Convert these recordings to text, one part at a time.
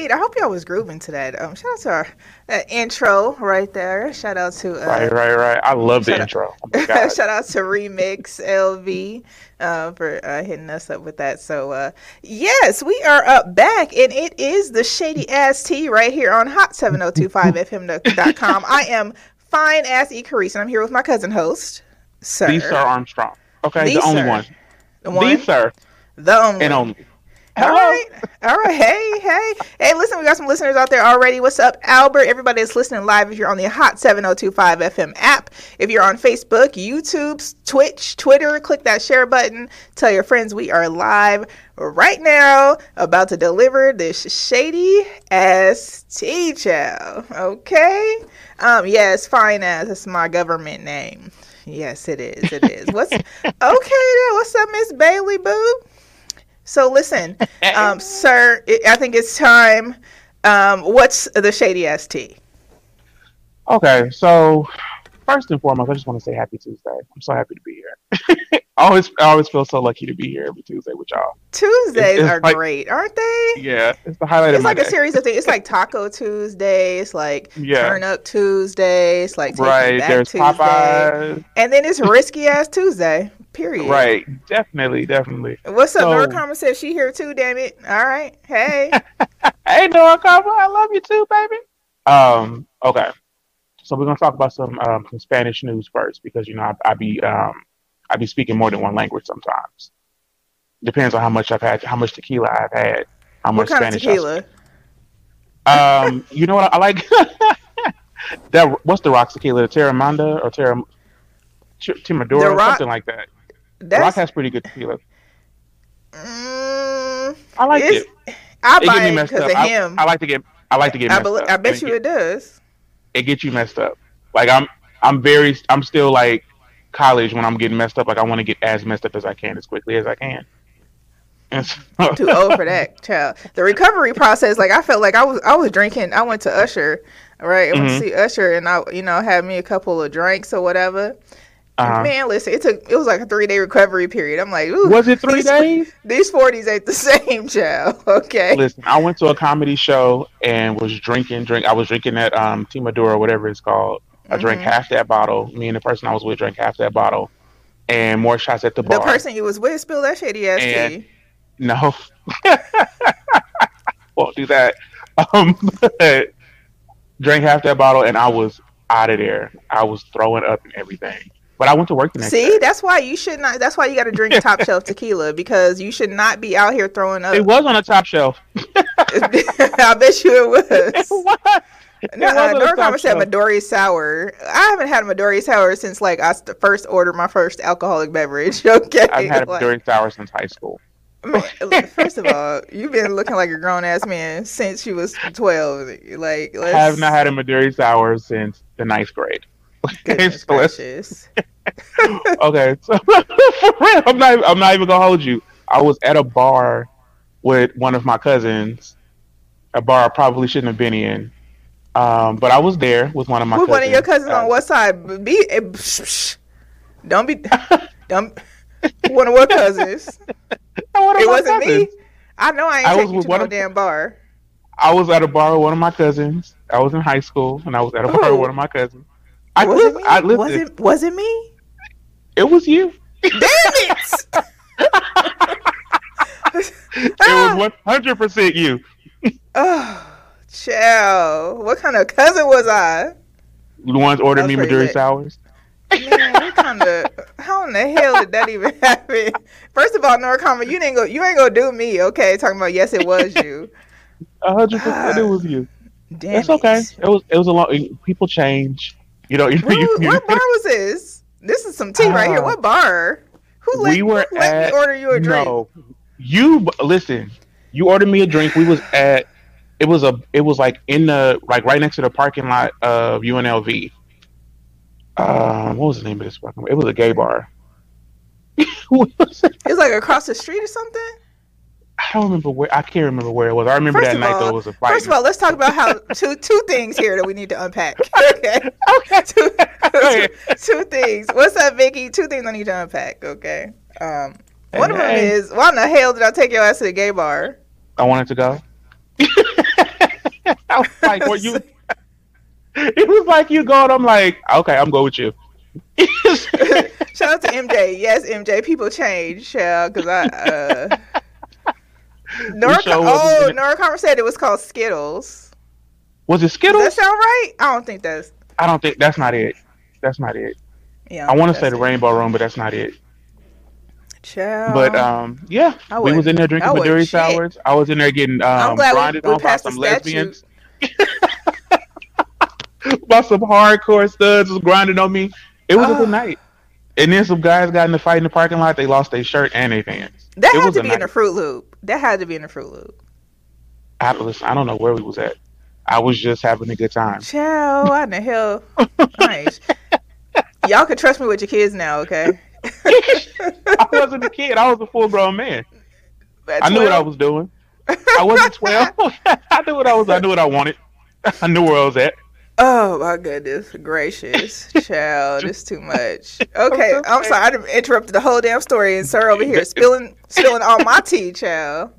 right. I hope y'all was grooving to that. Shout out to our intro right there. Shout out to right. I love the intro. Oh, shout out to Remix LV for hitting us up with that. So yes, we are up back, and it is the Shady Ass Tea right here on Hot 702.5 FM.com. I am fine ass E. Carice, and I'm here with my cousin host, Sir. The Sir Armstrong. Okay, the only one. The one. The Sir. The only. And only. Hello. All right. Hey, listen, we got some listeners out there already. What's up, Albert? Everybody that's listening live, if you're on the Hot 702.5 FM app, if you're on Facebook, YouTube, Twitch, Twitter, click that share button. Tell your friends we are live right now, about to deliver this shady ass tea, child. Okay? Yes, fine ass. That's my government name. Yes, it is. It is. What's okay then? What's up, Miss Bailey Boo? So listen, Sir, I think it's time. What's the shady ass tea? Okay, so first and foremost, I just want to say happy Tuesday. I'm so happy to be here. I always feel so lucky to be here every Tuesday with y'all. Tuesdays it's are like, great, aren't they? Yeah, it's the highlight of my day. It's like a series of things. It's like Taco Tuesday. It's like Turn Up Tuesday. It's like Take Me Back Tuesday. Popeyes. And then it's Risky Ass Tuesday. Period. Right. Definitely. What's up, Nora Karma says she here too, damn it. All right. Hey. Hey, Nora Karma. I love you too, baby. Okay. So we're gonna talk about some Spanish news first because you know I be speaking more than one language sometimes. Depends on how much tequila I've had, how much Spanish. What kind of tequila? You know what I like? That what's the rock tequila? Terramanda or Timador, something like that. The Rock has pretty good tequila. I like it. I buy it because of him. I like to get messed up. I bet you it does. It gets you messed up. Like I'm still like college when I'm getting messed up. Like I want to get as messed up as I can as quickly as I can. So too old for that, child. The recovery process. Like I felt like I was drinking. I went to Usher, right? I went to see Usher, and I had me a couple of drinks or whatever. Man, listen, it was like a 3-day recovery period. I'm like, ooh. Was it 3 days? These 40s ain't the same, child. Okay. Listen, I went to a comedy show and was drinking that Timador, whatever it's called. I drank half that bottle. Me and the person I was with drank half that bottle and more shots at the bar. The person you was with spilled that shady ass tea. No. Won't do that. But drank half that bottle and I was out of there. I was throwing up and everything. But I went to work the next day. See, that's why you should not. That's why you got to drink top shelf tequila because you should not be out here throwing up. It was on a top shelf. I bet you it was. It was. Nora Karma said Midori Sour. I haven't had a Midori Sour since like I first ordered my first alcoholic beverage. Okay, I've had a Midori Sour since high school. First of all, you've been looking like a grown ass man since you was 12. Like I have not had a Midori Sour since the 9th grade. Goodness gracious. Okay, so for real, I'm not even gonna hold you. I was at a bar with one of my cousins, a bar I probably shouldn't have been in, but I was there with one of my cousins. One of your cousins on what side? Don't be one of what cousins? It wasn't me. I know I ain't taking you to no damn bar. I was at a bar with one of my cousins. I was in high school, and I was at a bar with one of my cousins. Was it me? It was you. Damn it! It was 100% you. Oh, child. What kind of cousin was I? The ones ordered me Midori Sours. Man, what kind of... How in the hell did that even happen? First of all, Nora Karma, you ain't going to do me, okay? Talking about, yes, it was you. 100% it was you. Damn It's okay. It was a long... People change. What bar was this? This is some tea right here. What bar? Who let me order you a drink? No, you ordered me a drink. We was at. It was like in the right next to the parking lot of UNLV. What was the name of this parking lot? It was a gay bar. It was like across the street or something. I can't remember where it was. I remember that night though it was a fight. First of all, let's talk about how two things here that we need to unpack. Okay. Two things. What's up, Vicky? Two things I need to unpack. Okay. One of them is why in the hell did I take your ass to the gay bar? I wanted to go. I was like, well, you. It was like you go and I'm like, okay, I'm going with you. Shout out to MJ. Yes, MJ. People change, child, because Norcom said it was called Skittles. Was it Skittles? Does that sound right? I don't think that's it. That's not it. Yeah, I want to say the Rainbow Room, but that's not it. Child. But yeah, we was in there drinking Midori Sours. I was in there getting grinded on by some lesbians. By some hardcore studs was grinding on me. It was a good night. And then some guys got in a fight in the parking lot. They lost their shirt and their pants. That had to be in the Fruit Loop. I don't know where we was at. I was just having a good time. Chow, what in the hell? Nice. Y'all can trust me with your kids now, okay? I wasn't a kid. I was a full-grown man. I knew what I was doing. I wasn't 12. I knew what I wanted. I knew where I was at. Oh my goodness gracious, child! It's too much. Okay, I'm sorry I interrupted the whole damn story, and sir over here spilling all my tea, child.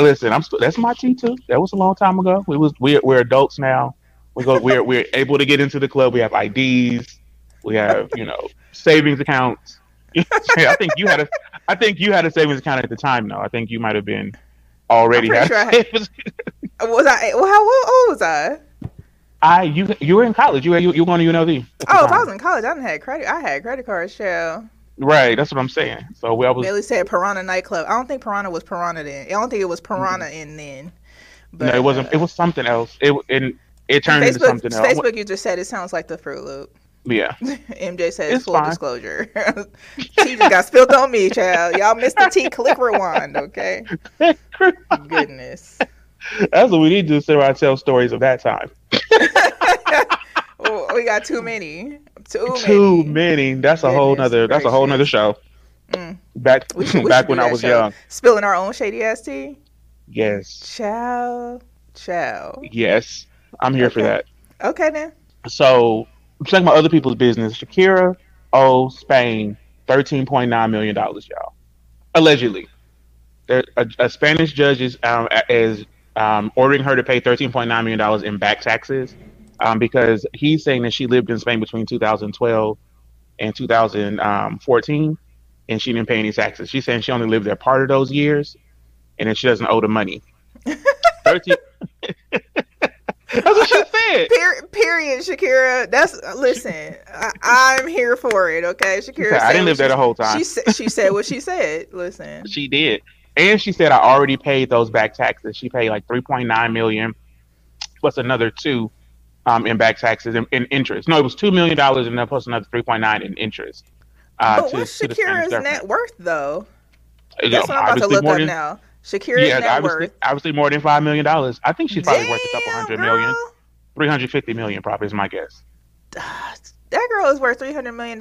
Listen, that's my tea too. That was a long time ago. We're adults now. We're able to get into the club. We have IDs. We have savings accounts. I think you had a savings account at the time. Though I think you might have been already. How old was I? You were in college. You were going to UNLV. If I was in college, I didn't have credit. I had credit cards, child. Right, that's what I'm saying. So Billy said Piranha nightclub. I don't think Piranha was Piranha then. I don't think it was Piranha in then. But, no, it wasn't. It was something else. It turned into something else. Facebook user said it sounds like the Fruit Loop. Yeah. MJ said it's full disclosure. She just got spilled on me, child. Y'all missed the tea. Click rewind, okay? Click rewind. Goodness. That's what we need to do, sit around and tell stories of that time. We got too many. That's a whole nother show. Back when I was young, spilling our own shady ass tea. Yes. Ciao. Yes, I'm here for that. Okay then. So I'm talking about other people's business. Shakira owes Spain $13.9 million, y'all. Allegedly, a Spanish judge is ordering her to pay $13.9 million in back taxes because he's saying that she lived in Spain between 2012 and 2014 and she didn't pay any taxes. She's saying she only lived there part of those years and then she doesn't owe the money. That's what she said. Period, Shakira. Listen, I'm here for it, okay? Shakira said, I didn't live there the whole time. She said what she said. Listen. She did. And she said, I already paid those back taxes. She paid like $3.9 million plus another $2 in back taxes in interest. No, it was $2 million and then plus another $3.9 in interest. But what's Shakira's net worth, though? That's what I'm about to look up now. Shakira's net worth. Obviously more than $5 million. I think she's probably worth a couple $100 million. $350 million probably is my guess. That girl is worth $300 million.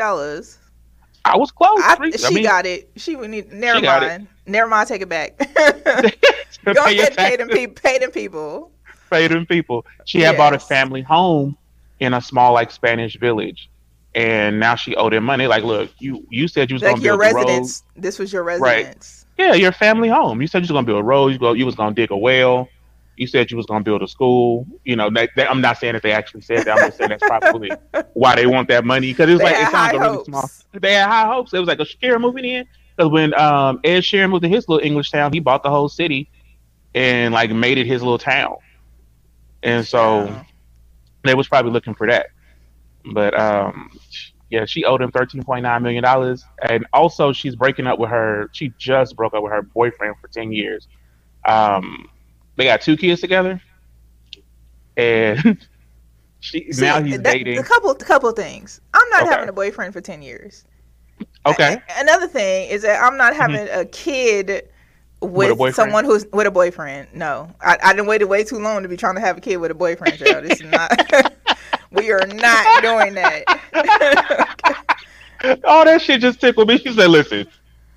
I was close. Got it. She would need. Never mind. Never mind. Take it back. Go ahead. Pay them people. She had bought a family home in a small Spanish village, and now she owed them money. Like, look, you said you was going to build a road. This was your residence. Right. Yeah, your family home. You said you was going to build a road. You was going to dig a well. You said you was going to build a school. I'm not saying that they actually said that. I'm just saying that's probably why they want that money. Because it sounds really small. They had high hopes. It was like a Shakira moving in. Because when Ed Sheeran moved to his little English town, he bought the whole city and made it his little town. And so they was probably looking for that. But she owed him $13.9 million. And also she's breaking up with her. She just broke up with her boyfriend for 10 years. They got 2 kids together, and now he's dating. A couple things. I'm not having a boyfriend for 10 years. Okay. Another thing is that I'm not having a kid with someone who's with a boyfriend. No, I didn't wait way too long to be trying to have a kid with a boyfriend. Joe, this is not. We are not doing that. All that shit just tickled me. She said, "Listen,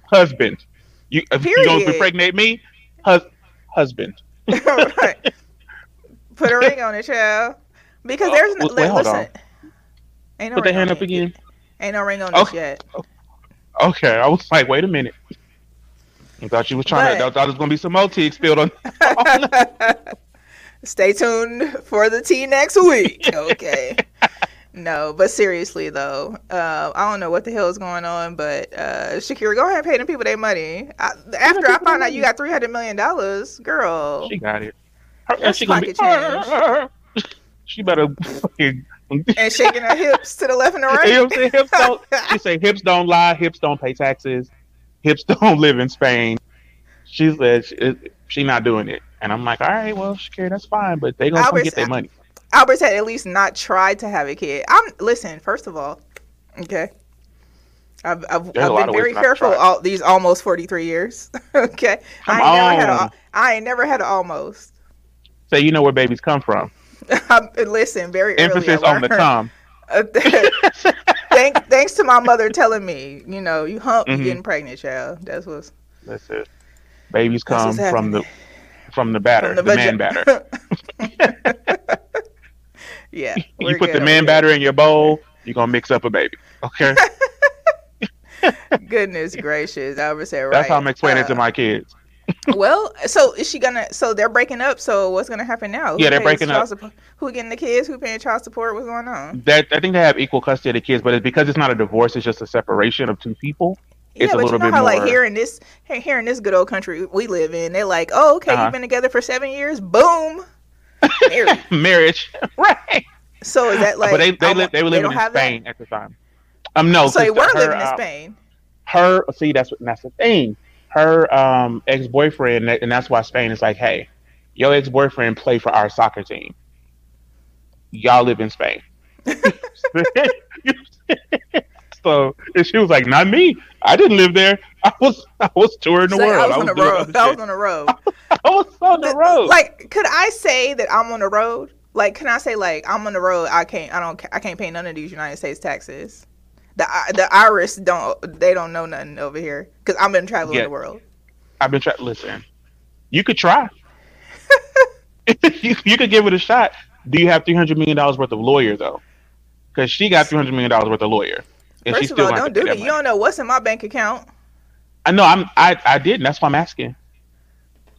husband, if you gonna impregnate me, husband." Right. Put a ring on it, child. Because there's no. Listen. Ain't no. Put that hand up again. Ain't no ring on this yet. Okay, I was like, wait a minute. I thought she was trying to. I thought it was gonna be some OT spilled on. Stay tuned for the tea next week. Okay. No, but seriously, though, I don't know what the hell is going on, but Shakira, go ahead and pay them people their money. After I found out you got $300 million, girl. She got it. That's pocket change. She better fucking... and shaking her hips to the left and the right. She said, hips don't lie, hips don't pay taxes, hips don't live in Spain. She said she not doing it. And I'm like, all right, well, Shakira, that's fine, but they gonna get their money. Albert's had at least not tried to have a kid. Listen, first of all, okay. I've been very careful all these almost 43 years. Okay. I ain't never had an almost. So you know where babies come from. Listen, very emphasis early on the come. Thanks to my mother telling me, you know, you hump, mm-hmm. You're getting pregnant, child. That's it. Babies come from the batter, the man batter. Yeah. You put the man batter in your bowl, you're going to mix up a baby. Okay? Goodness gracious. I would say right. That's how I'm explaining it to my kids. Well, so is she going to, so they're breaking up. So what's going to happen now? Yeah, they're breaking up. Who getting the kids? Who paying child support? What's going on? I think they have equal custody of the kids, but it's because it's not a divorce. It's just a separation of two people. It's a little bit more. Like here in this good old country we live in, they're like, oh, okay, you've been together for 7 years. Boom. Marriage. Right. So is that like? But they were living in Spain at the time. No. So they were living in Spain. That's the thing. Her ex-boyfriend, and that's why Spain is like, hey, your ex-boyfriend played for our soccer team. Y'all live in Spain. So and she was like, not me. I didn't live there. I was touring the world. I was on the road. Like, could I say that I'm on the road? Like, can I say like I'm on the road? I can't pay none of these United States taxes. The Irish don't know nothing over here because I've been traveling the world. I've been traveling. Listen, you could try. you could give it a shot. Do you have $300 million worth of lawyer though? Because she got $300 million worth of lawyer. First of all, don't do it. You don't know what's in my bank account. I know. I didn't. That's why I'm asking.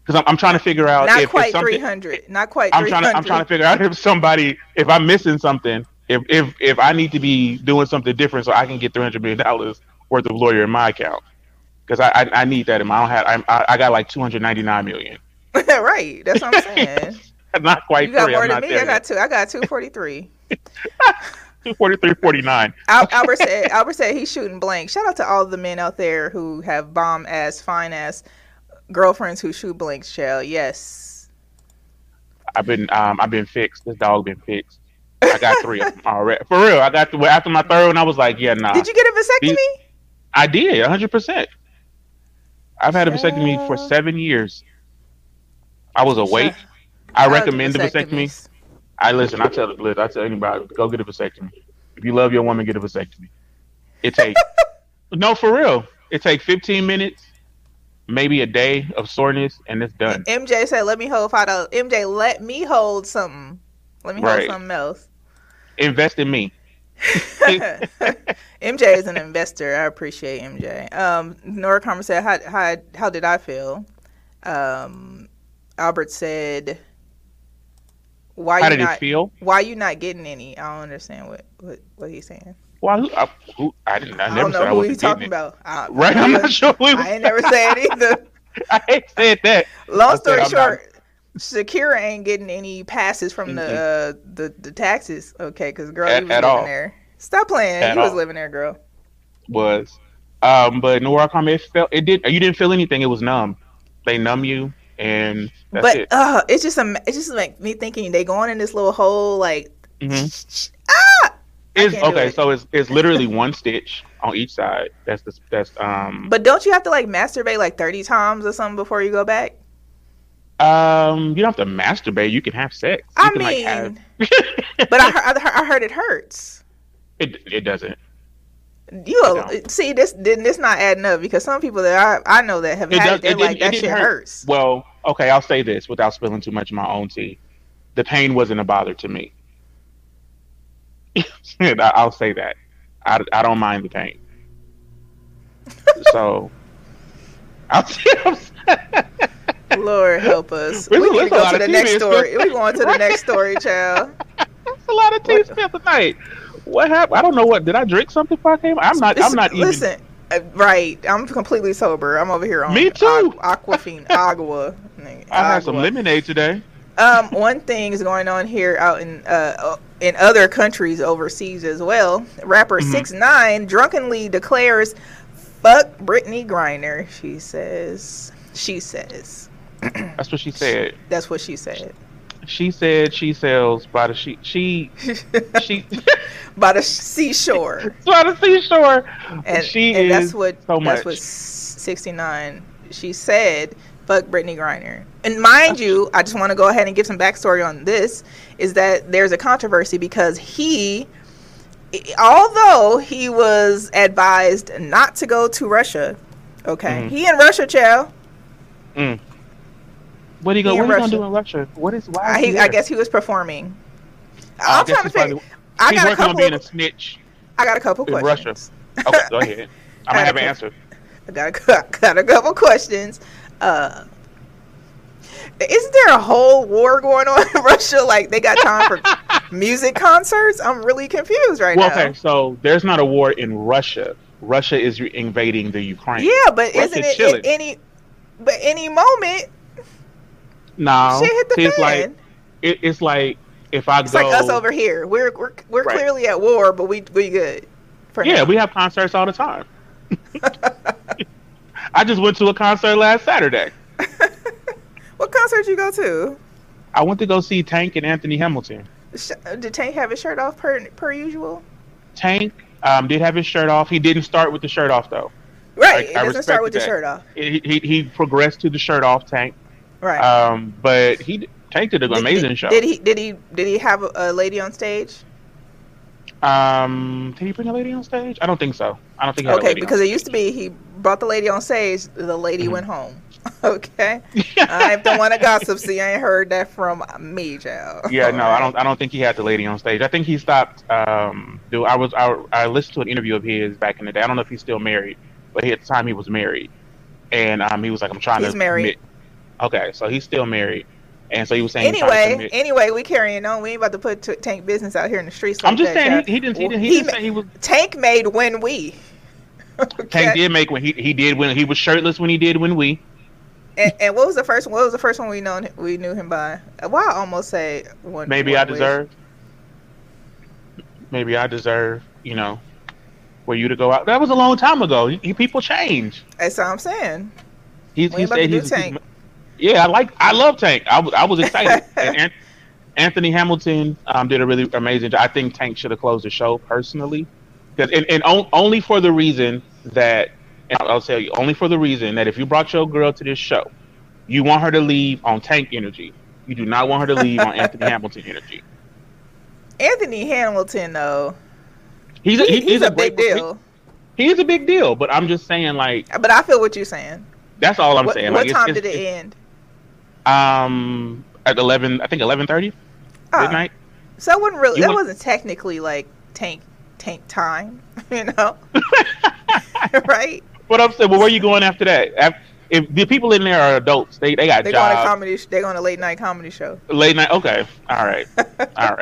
Because I'm trying to figure out. Not quite 300. Not quite 300. I'm trying to figure out if I'm missing something, if I need to be doing something different so I can get $300 million worth of lawyer in my account. Because I need that. I don't have. I got like $299 million. Right. That's what I'm saying. Not quite. You got more than me. I got 243. 4349. Albert said he's shooting blank. Shout out to all the men out there who have bomb ass, fine ass girlfriends who shoot blanks, child. Yes. I've been fixed. This dog been fixed. I got 3 of them already. For real. I got after my third one I was like, yeah, nah. Did you get a vasectomy? I did, 100%. I've had a vasectomy for 7 years. I was awake. I recommend the vasectomy. I tell anybody, go get a vasectomy. If you love your woman, get a vasectomy. It takes no, for real. It takes 15 minutes, maybe a day of soreness, and it's done. MJ said, "Let me hold $5." MJ, let me hold something. Let me hold something else. Invest in me. MJ is an investor. I appreciate MJ. Nora Carmen said, "How did I feel?" Albert said. Why you not getting any? I don't understand what he's saying. Well, I don't know who he's talking about. I'm not sure. I ain't never said either. I ain't said that. Long story short, Shakira ain't getting any passes from the taxes. Okay, because girl, you was living there. Stop playing. You was living there, girl. Was, but Nora Carmen felt it did. You didn't feel anything. It was numb. They numb you. And that's it. It's just like me thinking they going in this little hole like So it's literally one stitch on each side. That's But don't you have to like masturbate like 30 times or something before you go back? You don't have to masturbate. You can have sex. But I heard it hurts. It doesn't. See this? Then this not adding up because some people that I know that have had it, they're like that shit hurts. Well, okay, I'll say this without spilling too much of my own tea: the pain wasn't a bother to me. I'll say that I don't mind the pain. So I'll say. Lord help us. We need to go to the next story. We're going to the next story, child. That's a lot of tea spilled tonight. What happened? I don't know. What did I drink something before I came? I'm not even. Listen, right? I'm completely sober. I'm over here on me too. Aquafina, agua. I had some lemonade today. One thing is going on here out in other countries overseas as well. Rapper 6ix9ine drunkenly declares, "Fuck Britney Griner." She says. She says. That's what she said. That's what she said. She said she sails by the she by the seashore. By the seashore. And she and is that's what so much. That's what 69 she said, fuck Britney Griner. And mind you, I just want to go ahead and give some backstory on this, is that there's a controversy because although he was advised not to go to Russia, okay, he in Russia, child. Mm. What are you going to do in Russia? What is why? I guess he was performing. I'm trying to think. I got a couple. Being a snitch. I got a couple questions. Russia. Okay, go ahead. I might have an answer. I got a couple questions. Is there a whole war going on in Russia? Like they got time for music concerts? I'm really confused now. Okay, so there's not a war in Russia. Russia is invading the Ukraine. Yeah, but Russia isn't it any moment? No, it's like if I go. It's like us over here. We're right. Clearly at war, but we good. Yeah, now. We have concerts all the time. I just went to a concert last Saturday. What concert you go to? I went to go see Tank and Anthony Hamilton. Did Tank have his shirt off per usual? Tank did have his shirt off. He didn't start with the shirt off though. Right, he doesn't start with the shirt off. He progressed to the shirt off Tank. Right, but Tank did an amazing show. Did he have a lady on stage? Did he bring a lady on stage? I don't think so. I don't think. He had a lady because it used to be he brought the lady on stage. The lady went home. Okay, I am the one to gossip. See, I ain't heard that from me, child. Yeah, no, I don't think he had the lady on stage. I think he stopped. I listened to an interview of his back in the day. I don't know if he's still married, but at the time he was married, and he was like, "I'm trying to." He's married. Okay, so he's still married, and so he was saying. Anyway, we carrying on. We ain't about to put Tank business out here in the streets. Like I'm just saying he didn't say he was. Tank made When We. Okay. Tank did make When he did when he was shirtless when he did When We. And what was the first one? What was the first one we knew him by? Well, I almost say When. Maybe I deserve. You know, for you to go out. That was a long time ago. People change. That's what I'm saying. He said Tank. Yeah, I love Tank. I was excited. And Anthony Hamilton did a really amazing job. I think Tank should have closed the show personally, only for the reason that, and I'll tell you, only for the reason that if you brought your girl to this show, you want her to leave on Tank energy. You do not want her to leave on Anthony Hamilton energy. Anthony Hamilton, though, he's a big deal. He is a big deal, but I'm just saying, like. But I feel what you're saying. That's all I'm saying. What time did it end? At 11, I think 11:30, midnight. So it wasn't really. That wasn't technically like tank time, you know? Right. What I'm saying. Well, where are you going after that? If the people in there are adults, they got. They're going to comedy. They're going to late night comedy show. Late night. Okay. All right. I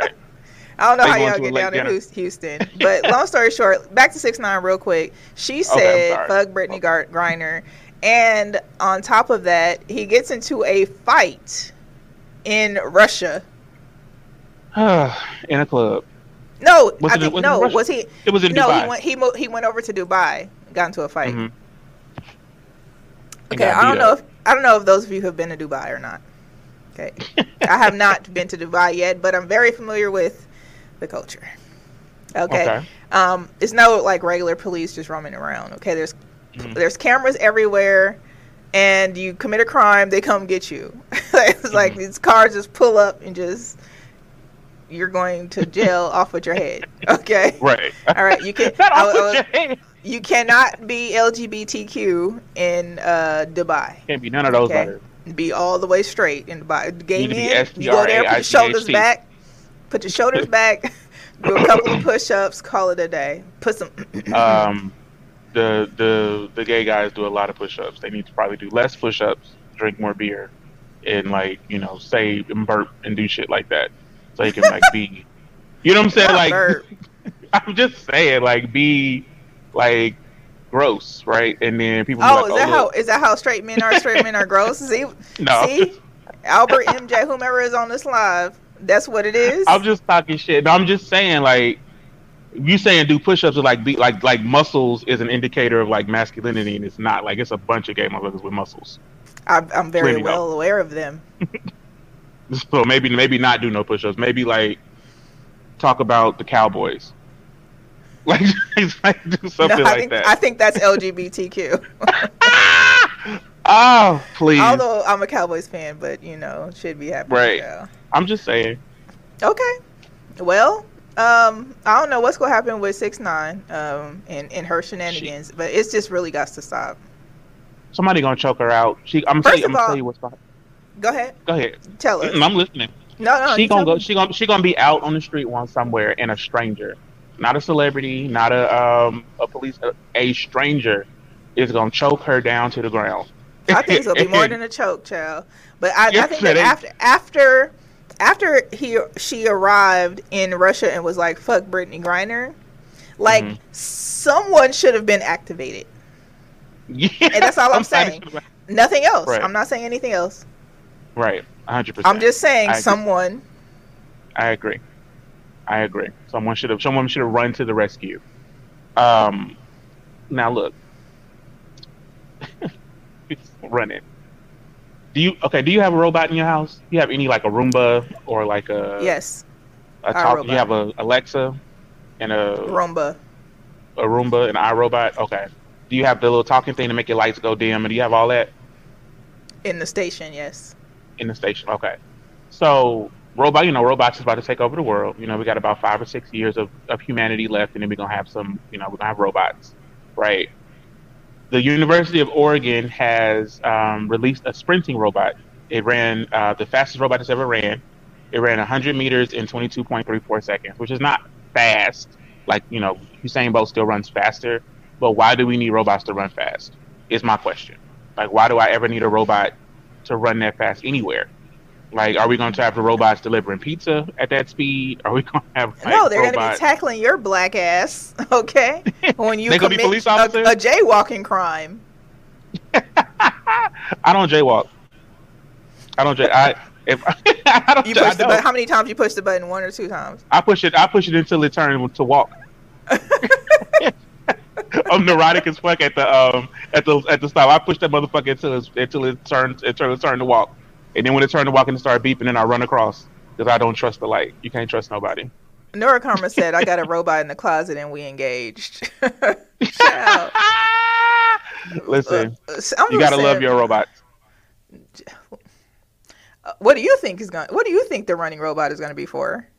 don't know how y'all get down in Houston, but long story short, back to 6ix9ine real quick. She said, "Fuck Britney Griner." And on top of that, he gets into a fight in Russia. In a club. No, was he? It was in Dubai. No, he went over to Dubai, got into a fight. Okay, I don't know if those of you have been to Dubai or not. Okay, I have not been to Dubai yet, but I'm very familiar with the culture. Okay. It's no like regular police just roaming around. Okay, there's cameras everywhere, and you commit a crime, they come get you. It's like these cars just pull up and just you're going to jail off with your head. Okay, right. All right, you can. You cannot be LGBTQ in Dubai. Can't be none of those. Okay? Be all the way straight in Dubai. Gay men, you go there, put your shoulders back. Put your shoulders back. Do a couple of push-ups. Call it a day. Put some. The gay guys do a lot of push-ups. They need to probably do less push-ups, drink more beer, and like, you know, say and burp and do shit like that, so he can like be, you know what I'm saying? Not like burp. I'm just saying, like, be like gross, right? And then people. Oh, be like, is that how straight men are? Straight men are gross. See, no. See, Albert, MJ, whomever is on this live, that's what it is. I'm just talking shit. No, I'm just saying, like, you saying do push-ups is like muscles is an indicator of like masculinity, and it's not. Like, it's a bunch of gay motherfuckers with muscles. I'm very plenty well though. Aware of them. So maybe not do no push-ups. Maybe like talk about the Cowboys. Like, do something like that. I think that's LGBTQ. Oh, please. Although I'm a Cowboys fan, but, you know, it should be happening. Right. Now. I'm just saying. Okay. Well, I don't know what's going to happen with 6ix9ine and her shenanigans, but it's just really got to stop. Somebody going to choke her out. I'm going to tell you what's going to happen. Go ahead. Tell her. I'm listening. No. She going to be out on the street one somewhere, and a stranger, not a celebrity, not a police, a stranger is going to choke her down to the ground. I think it's going to be more than a choke, child. But I think that after she arrived in Russia and was like, fuck Britney Griner, like, someone should have been activated. Yeah, and that's all I'm saying. Nothing else. Right. I'm not saying anything else. Right. 100%. I'm just saying someone. I agree. Someone should have run to the rescue. Now look. Run it. Do you have a robot in your house? Do you have any, like, a Roomba or like a... Yes. Do you have a Alexa and a... Roomba. A Roomba and iRobot? Okay. Do you have the little talking thing to make your lights go dim? And do you have all that? In the station, yes. In the station, okay. So... robots is about to take over the world. You know, we got about 5 or 6 years of humanity left, and then we're going to have some, you know, we're going to have robots, right? The University of Oregon has released a sprinting robot. It ran the fastest robot that's ever ran. It ran 100 meters in 22.34 seconds, which is not fast. Like, you know, Usain Bolt still runs faster, but why do we need robots to run fast is my question. Like, why do I ever need a robot to run that fast anywhere? Like, are we going to have the robots delivering pizza at that speed? Are we going to have like, no? They're going to be tackling your black ass, okay? When you commit a jaywalking crime. I don't jaywalk. How many times you push the button? One or two times? I push it until it turns to walk. I'm neurotic as fuck at the stop. I push that motherfucker until it turns to walk. And then when it turned to walk and start beeping, then I run across because I don't trust the light. You can't trust nobody. Nora Karma said, I got a robot in the closet and we engaged. Listen, you got to love your robot. What do you think the running robot is going to be for?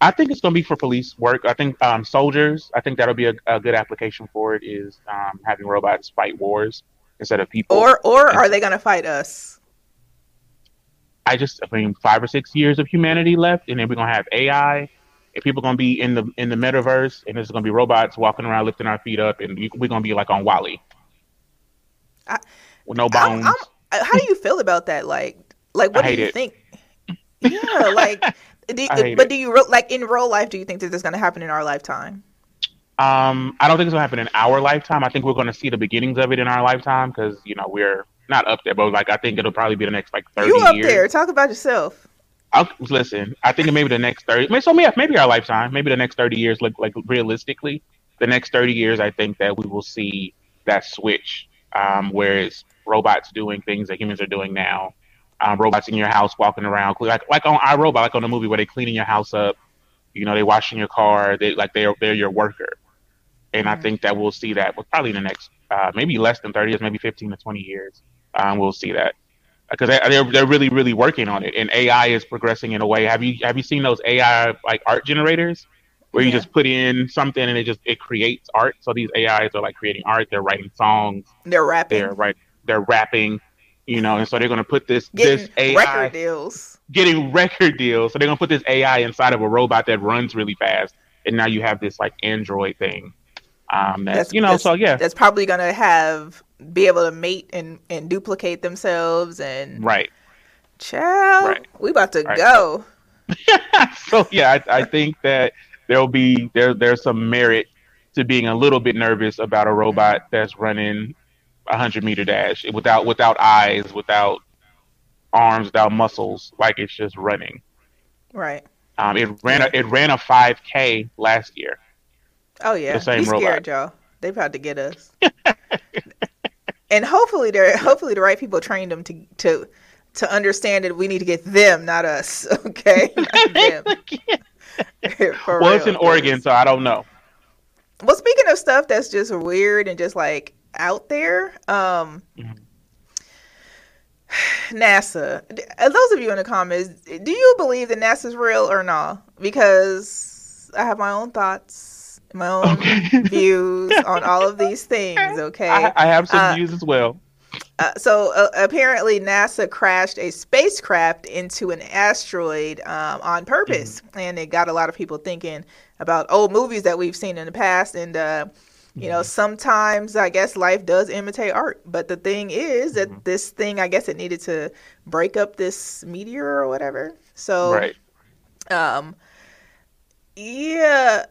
I think it's going to be for police work. I think soldiers, I think that'll be a good application for it is having robots fight wars instead of people. Or are they going to fight us? I mean, 5 or 6 years of humanity left, and then we're gonna have AI, and people are gonna be in the metaverse, and there's gonna be robots walking around lifting our feet up, and we're gonna be like on WALL-E, with no bones. How do you feel about that? Like what do you think? Yeah, like, do you like in real life? Do you think that this is gonna happen in our lifetime? I don't think it's gonna happen in our lifetime. I think we're gonna see the beginnings of it in our lifetime because you know we're. Not up there, but like I think it'll probably be the next like 30 years. You up years. There? Talk about yourself. Listen, I think maybe the next 30. Maybe our lifetime. Maybe the next 30 years. Look, like realistically, the next 30 years, I think that we will see that switch, where it's robots doing things that humans are doing now. Robots in your house walking around, like on iRobot, like on the movie where they cleaning your house up. You know, they washing your car. They're your worker, and I think that we'll see that probably in the next maybe less than 30 years, maybe 15 to 20 years. We'll see that because they're really, really working on it. And AI is progressing in a way. Have you seen those AI like art generators where you just put in something and it creates art? So these AIs are like creating art. They're writing songs. They're rapping. They're rapping, you know, and so they're going to put this AI getting record deals. So they're going to put this AI inside of a robot that runs really fast. And now you have this like Android thing. That's probably going to be able to mate and duplicate themselves and right Child, right. We about to go. So yeah, I think that there's some merit to being a little bit nervous about a robot that's running 100-meter dash without eyes, without arms, without muscles. Like, it's just running. Right. It ran a 5K last year. Oh yeah, the same robot. Scared, y'all. They've had to get us. And hopefully the right people trained them to understand that we need to get them, not us. Okay. Not them. For real, it's in Oregon, so I don't know. Well, speaking of stuff that's just weird and just like out there, NASA. Those of you in the comments, do you believe that NASA's real or not? Because I have my own thoughts, my own views on all of these things. Okay, I have some views as well. So apparently NASA crashed a spacecraft into an asteroid on purpose. Mm-hmm. And it got a lot of people thinking about old movies that we've seen in the past. And, you know, sometimes I guess life does imitate art. But the thing is that this thing, I guess it needed to break up this meteor or whatever. So, yeah,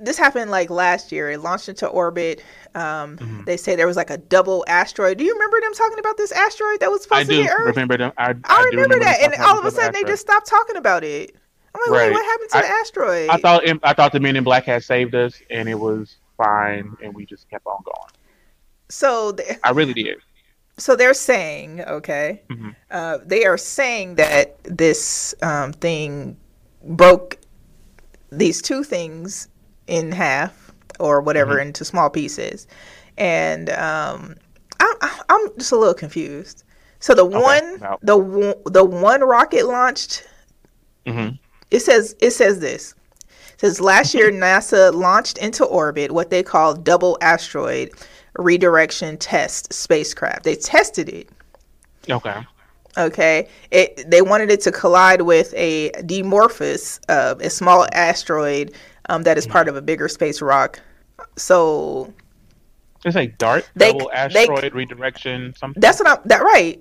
this happened like last year. It launched into orbit. They say there was like a double asteroid. Do you remember them talking about this asteroid that was supposed to hit Earth? I remember that. And all of a sudden, they just stopped talking about it. I'm like, wait, what happened to the asteroid? I thought the Men in Black had saved us, and it was fine, and we just kept on going. So I really did. So they're saying, they are saying that this thing broke these two things in half or whatever into small pieces, and I'm just a little confused. So the one rocket launched. It says this. It says last year NASA launched into orbit what they call double asteroid redirection test spacecraft. They tested it. Okay. They wanted it to collide with a Dimorphos, a small asteroid that is part of a bigger space rock. So it's like DART, double asteroid redirection something. That's what I'm. That right.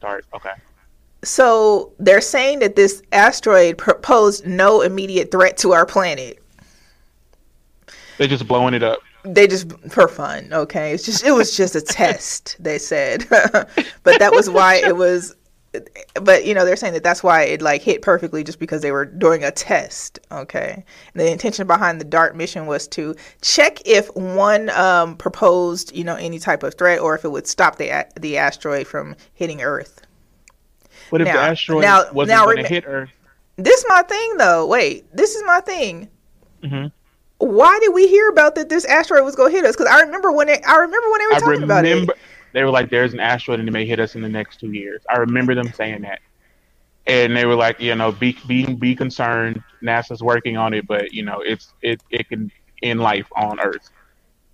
DART. Okay. So they're saying that this asteroid posed no immediate threat to our planet. They're just blowing it up. They just for fun, okay? It was just a test, they said. But that was why it was. But you know, they're saying that's why it like hit perfectly, just because they were doing a test, okay? And the intention behind the DART mission was to check if one proposed, you know, any type of threat, or if it would stop the asteroid from hitting Earth. What if the asteroid wasn't going to hit Earth? This is my thing, though. Wait, this is my thing. Mm-hmm. Why did we hear about that this asteroid was going to hit us? Because I remember when they were talking about it. They were like, there's an asteroid and it may hit us in the next 2 years. I remember them saying that. And they were like, you know, be concerned. NASA's working on it, but, you know, it can end life on Earth.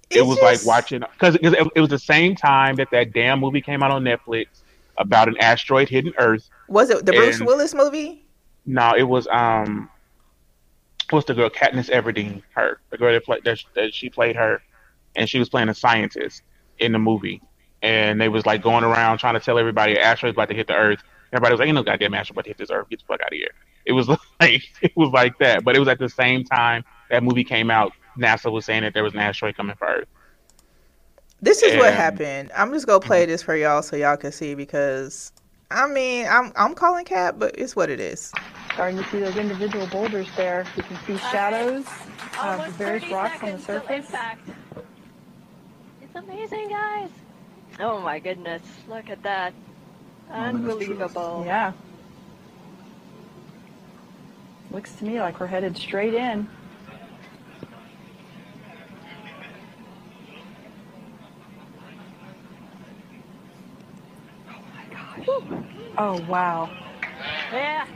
It was like watching, because it was the same time that damn movie came out on Netflix about an asteroid hitting Earth. Was it the Bruce Willis movie? No, it was what's the girl? Katniss Everdeen. The girl that she played her, and she was playing a scientist in the movie. And they was like going around trying to tell everybody an asteroid's about to hit the Earth. Everybody was like, "Ain't no goddamn asteroid about to hit this Earth. Get the fuck out of here." It was like that. But it was at the same time that movie came out. NASA was saying that there was an asteroid coming for Earth. This is what happened. I'm just going to play this for y'all so y'all can see, because, I mean, I'm calling cap, but it's what it is. Starting to see those individual boulders there. You can see shadows of various rocks on the surface. It's amazing, guys. Oh, my goodness. Look at that. Unbelievable. Yeah. Looks to me like we're headed straight in. Oh, wow. Yeah.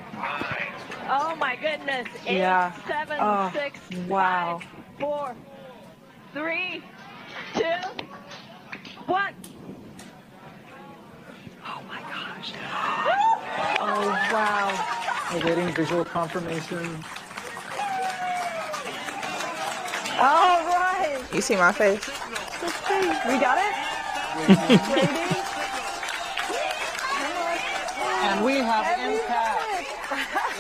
Oh, my goodness. 8, 7, 6, 5, 4, 3, 2, 1. Oh, my gosh. Oh, wow. We're getting visual confirmation. All right. You see my face? We got it? Maybe. We have impact.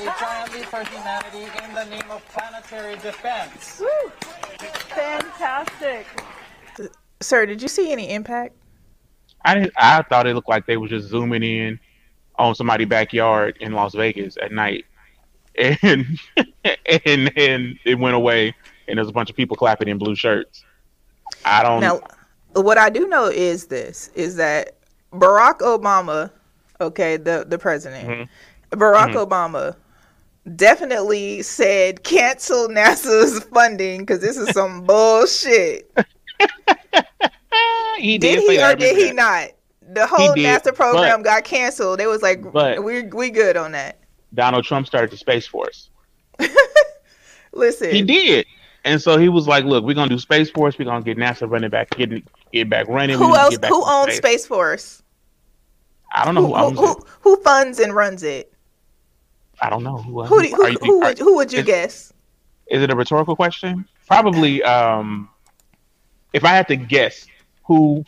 We triumph for humanity in the name of planetary defense. Woo. Fantastic. Sir, did you see any impact? I thought it looked like they were just zooming in on somebody's backyard in Las Vegas at night, and it went away, and there's a bunch of people clapping in blue shirts. I don't know. What I do know is this, is that Barack Obama, okay, the president, mm-hmm. Barack mm-hmm. Obama definitely said cancel NASA's funding because this is some bullshit. He did he or did he not? The whole NASA program got canceled. They was like, we good on that. Donald Trump started the Space Force. Listen. He did. And so he was like, look, we're going to do Space Force. We're going to get NASA running back, get back running. Who else? Who owns Space Force? I don't know who owns it. Who funds and runs it? I don't know. Who would you guess? Is it a rhetorical question? Probably, if I had to guess who's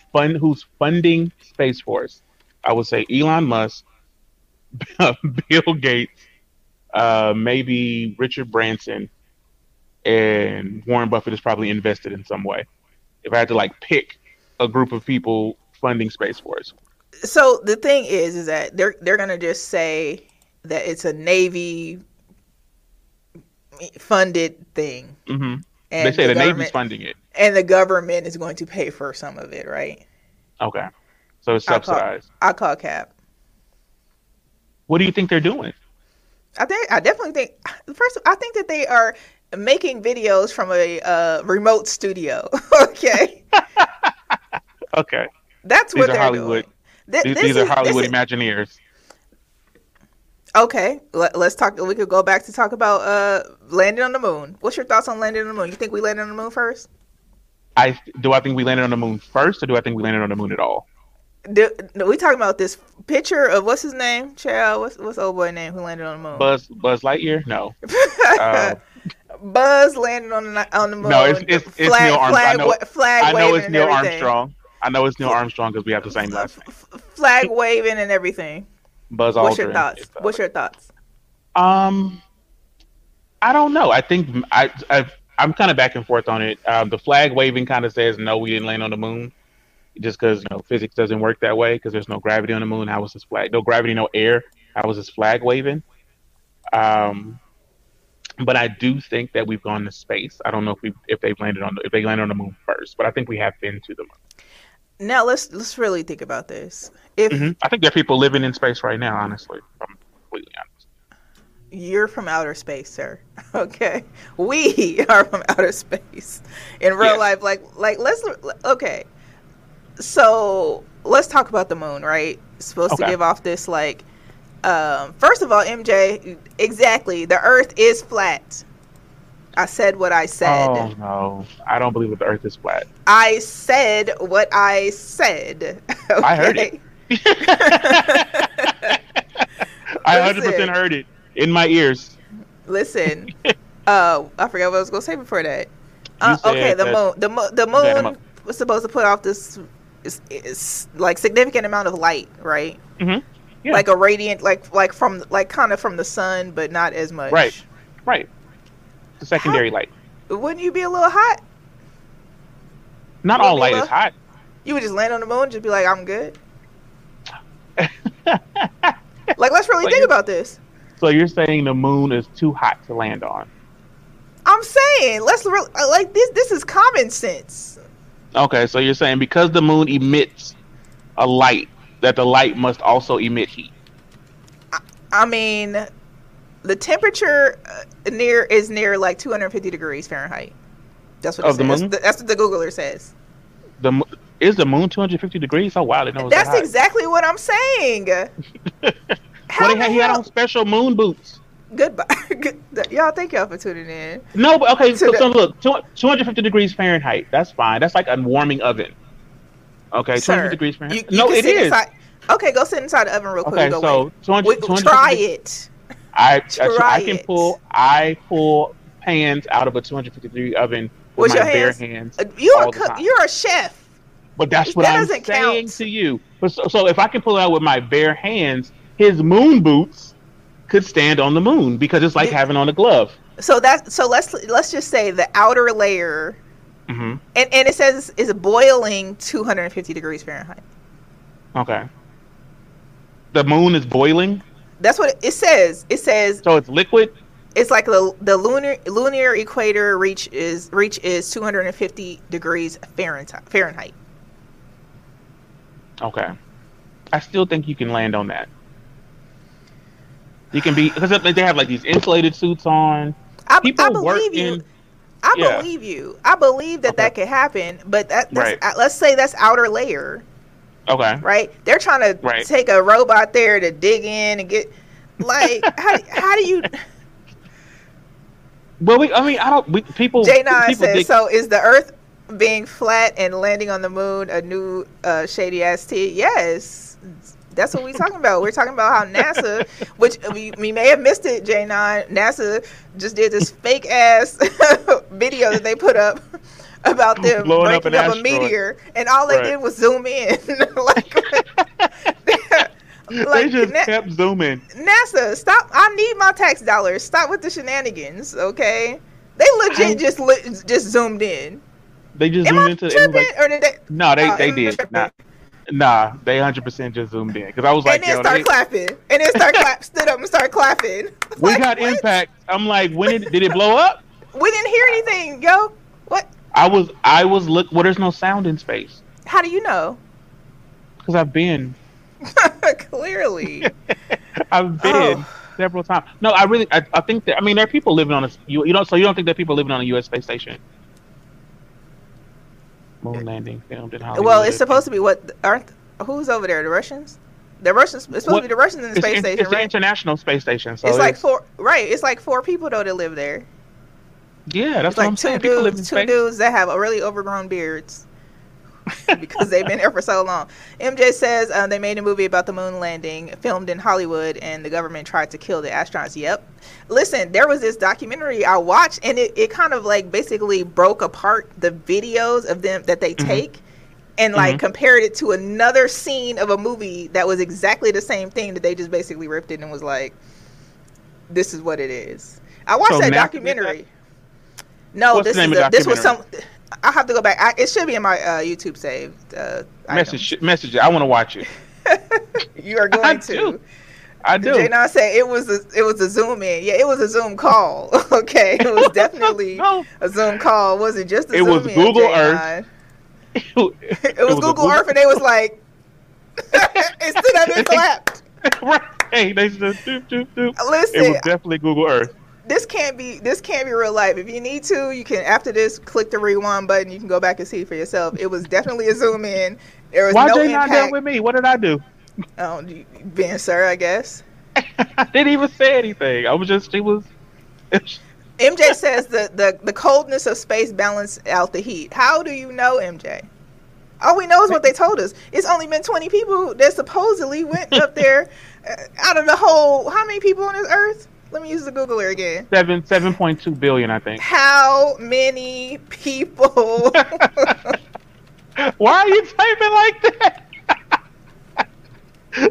funding Space Force, I would say Elon Musk, Bill Gates, maybe Richard Branson, and Warren Buffett is probably invested in some way. If I had to like pick a group of people funding Space Force. So the thing is that they're gonna just say that it's a Navy funded thing. Mm-hmm. And they say the Navy's funding it. And the government is going to pay for some of it, right? Okay. So it's subsidized. I call cap. What do you think they're doing? I think that they are making videos from a remote studio. Okay. Okay. That's what they're Hollywood. Doing. These are Hollywood Imagineers. Okay, let's talk. We could go back to talk about landing on the moon. What's your thoughts on landing on the moon? You think we landed on the moon first? I think we landed on the moon first, or do I think we landed on the moon at all? We talking about this picture of what's his name, child? What's old boy name who landed on the moon? Buzz Lightyear? No. Buzz landed on the moon. No, it's Neil Armstrong. I know it's Neil Armstrong. I know it's Neil Armstrong because we have the same last name. Flag waving and everything. Buzz Aldrin. What's your thoughts? I don't know. I think I'm kind of back and forth on it. The flag waving kind of says no, we didn't land on the moon, just because physics doesn't work that way because there's no gravity on the moon. How was this flag? No gravity, no air. How was this flag waving? But I do think that we've gone to space. I don't know if they landed on the moon first, but I think we have been to the moon. Now let's really think about this. I think there are people living in space right now, honestly. If I'm completely honest. You're from outer space, sir. Okay, we are from outer space in real life. Like okay. So let's talk about the moon, right? It's supposed to give off this like. First of all, MJ, exactly. The Earth is flat. I said what I said. Oh, no. I don't believe that the Earth is flat. I said what I said. Okay? I heard it. I 100% heard it in my ears. Listen, I forgot what I was going to say before that. Okay, the moon was supposed to put off this like significant amount of light, right? Mm-hmm. Yeah. Like a radiant, like from like kind of from the sun, but not as much. Right. The secondary light. Wouldn't you be a little hot? Not all light is hot. You would just land on the moon and just be like, I'm good. Like, let's really think about this. So you're saying the moon is too hot to land on? I'm saying, this is common sense. Okay, so you're saying because the moon emits a light, that the light must also emit heat. I mean... The temperature is near like 250 degrees Fahrenheit. That's what it says. Moon? That's what the Googler says. Is the moon 250 degrees? Oh wow, they know that's exactly what I'm saying. He had on special moon boots. Goodbye, y'all. Thank y'all for tuning in. No, but okay. So look, 250 degrees Fahrenheit. That's fine. That's like a warming oven. Okay, sir, 250 degrees Fahrenheit. It is. Inside. Okay, go sit inside the oven real quick. Okay, so 200. Try it. I can pull pans out of a 250 degree oven with my bare hands. You're a chef. But that's what I'm saying to you. So if I can pull it out with my bare hands, his moon boots could stand on the moon because it's like having on a glove. So that let's just say the outer layer, and it says is boiling 250 degrees Fahrenheit. Okay. The moon is boiling? That's what it says. It says. So it's liquid. It's like the lunar equator reach is 250 degrees Fahrenheit. Okay. I still think you can land on that. You can be, because they have like these insulated suits on. I believe you. Believe you. I believe that that could happen, but that's, right. Let's say that's outer layer. Okay. Right? They're trying to take a robot there to dig in and get, like, how do you... Well, people... J9 says, so is the Earth being flat and landing on the moon a new shady-ass tea? Yes. That's what we're talking about. We're talking about how NASA, which we may have missed it, J9, NASA just did this fake-ass video that they put up about them blowing up a meteor, and all they did was zoom in. They just kept zooming. NASA, stop! I need my tax dollars. Stop with the shenanigans, okay? They legit just zoomed in. They just zoomed into the Nah, they 100% just zoomed in because I was like, and then stood up and start clapping. We got what? Impact. I'm like, when did it blow up? We didn't hear anything, yo. What? I was look. Well, there's no sound in space. How do you know? Because I've been. Clearly, I've been several times. No, I think that. I mean, there are people living on a. So you don't think there are people living on a U.S. space station? Moon landing filmed in Hollywood. Well, it's supposed to be who's over there? The Russians? The Russians? It's supposed to be the Russians in the space station, right? It's the International Space Station. So it's like four people though that live there. Yeah, that's what I'm saying. Two dudes that have really overgrown beards because they've been there for so long. MJ says they made a movie about the moon landing filmed in Hollywood and the government tried to kill the astronauts. Yep. Listen, there was this documentary I watched and it kind of like basically broke apart the videos of them that they take and like compared it to another scene of a movie that was exactly the same thing that they just basically ripped it and was like, this is what it is. I watched that documentary. No, this was some. I have to go back. It should be in my YouTube save. Message it. I want to watch it. You are going I do. J9 said it was a zoom in. Yeah, it was a Zoom call. Okay, it was definitely a Zoom call. Was it just a Zoom in? It was Google Earth. It was Google Earth, and they was like, it stood up and clapped. Right. Hey, they said, doop, doop, doop. Listen, it was definitely Google Earth. This can't be real life. If you need to, you can, after this, click the rewind button. You can go back and see for yourself. It was definitely a zoom in. There was no impact. Why not with me? What did I do? Oh, being sir, I guess. I didn't even say anything. I was just, she was. MJ says the coldness of space balanced out the heat. How do you know, MJ? All we know is what they told us. It's only been 20 people that supposedly went up there out of the whole, how many people on this earth? Let me use the Googler again. 7.2 billion, I think. How many people? Why are you typing like that?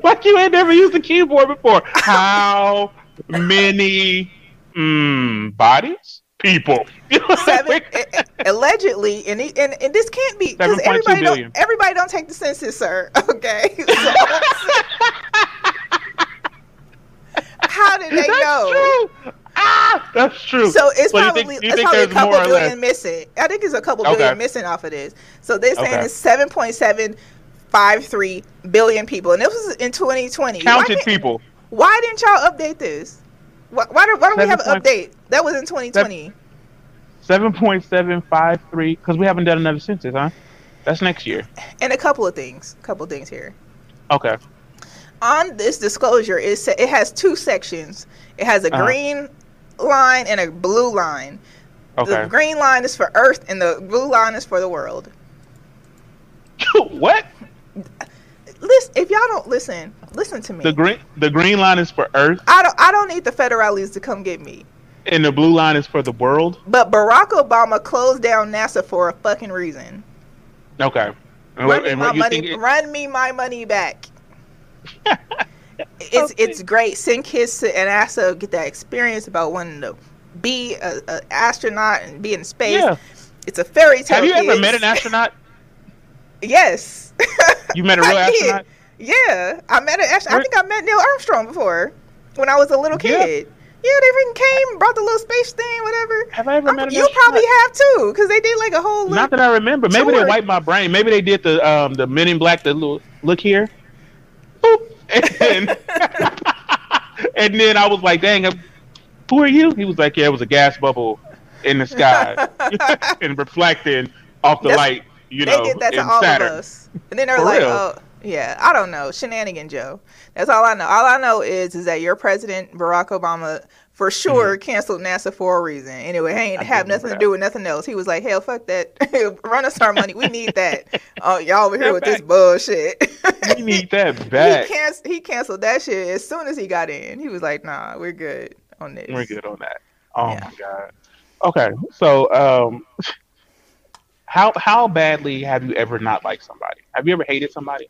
Like you ain't never used the keyboard before. How many bodies? People. Allegedly, and this can't be because everybody don't take the census, sir. Okay. So, how did they know? True. Ah, that's true. So it's probably a couple billion missing. I think it's a couple billion missing off of this. So they're saying it's 7.753 billion people, and this was in 2020. Counted people. Why didn't y'all update this? Why don't we have an update? That was in 2020. 7.753 because we haven't done another census, huh? That's next year. And a couple of things here. Okay. On this disclosure, it has two sections. It has a green line and a blue line. Okay. The green line is for Earth, and the blue line is for the world. What? Listen, if y'all don't listen to me. The green line is for Earth. I don't need the federales to come get me. And the blue line is for the world. But Barack Obama closed down NASA for a fucking reason. Okay. Run me my money back. It's great. Send kids to NASA, get that experience about wanting to be an astronaut and be in space. Yeah. It's a fairy tale. Have you ever met an astronaut? Yes. You met a real astronaut? Yeah, I met an astronaut. I think I met Neil Armstrong before when I was a little kid. Yeah. Yeah, they even came, brought the little space thing, whatever. Have I ever met an astronaut? You probably have too, because they did like a whole little. Not that I remember. Maybe they wiped my brain. Maybe they did the Men in Black, the little look here. Boop. And then I was like, dang, who are you? He was like, yeah, it was a gas bubble in the sky and reflecting off the light, you know, they did that to all Saturn. Of us. And then they're like, real? Oh. Yeah, I don't know. Shenanigan Joe. That's all I know. All I know is that your president, Barack Obama, for sure canceled NASA for a reason. Anyway, it ain't have nothing to do with nothing else. He was like, hell, fuck that. Run us our money. We need that. Y'all over here with this bullshit. We need that back. He canceled that shit as soon as he got in. He was like, nah, we're good on this. We're good on that. Oh, my God. Okay, so how badly have you ever not liked somebody? Have you ever hated somebody?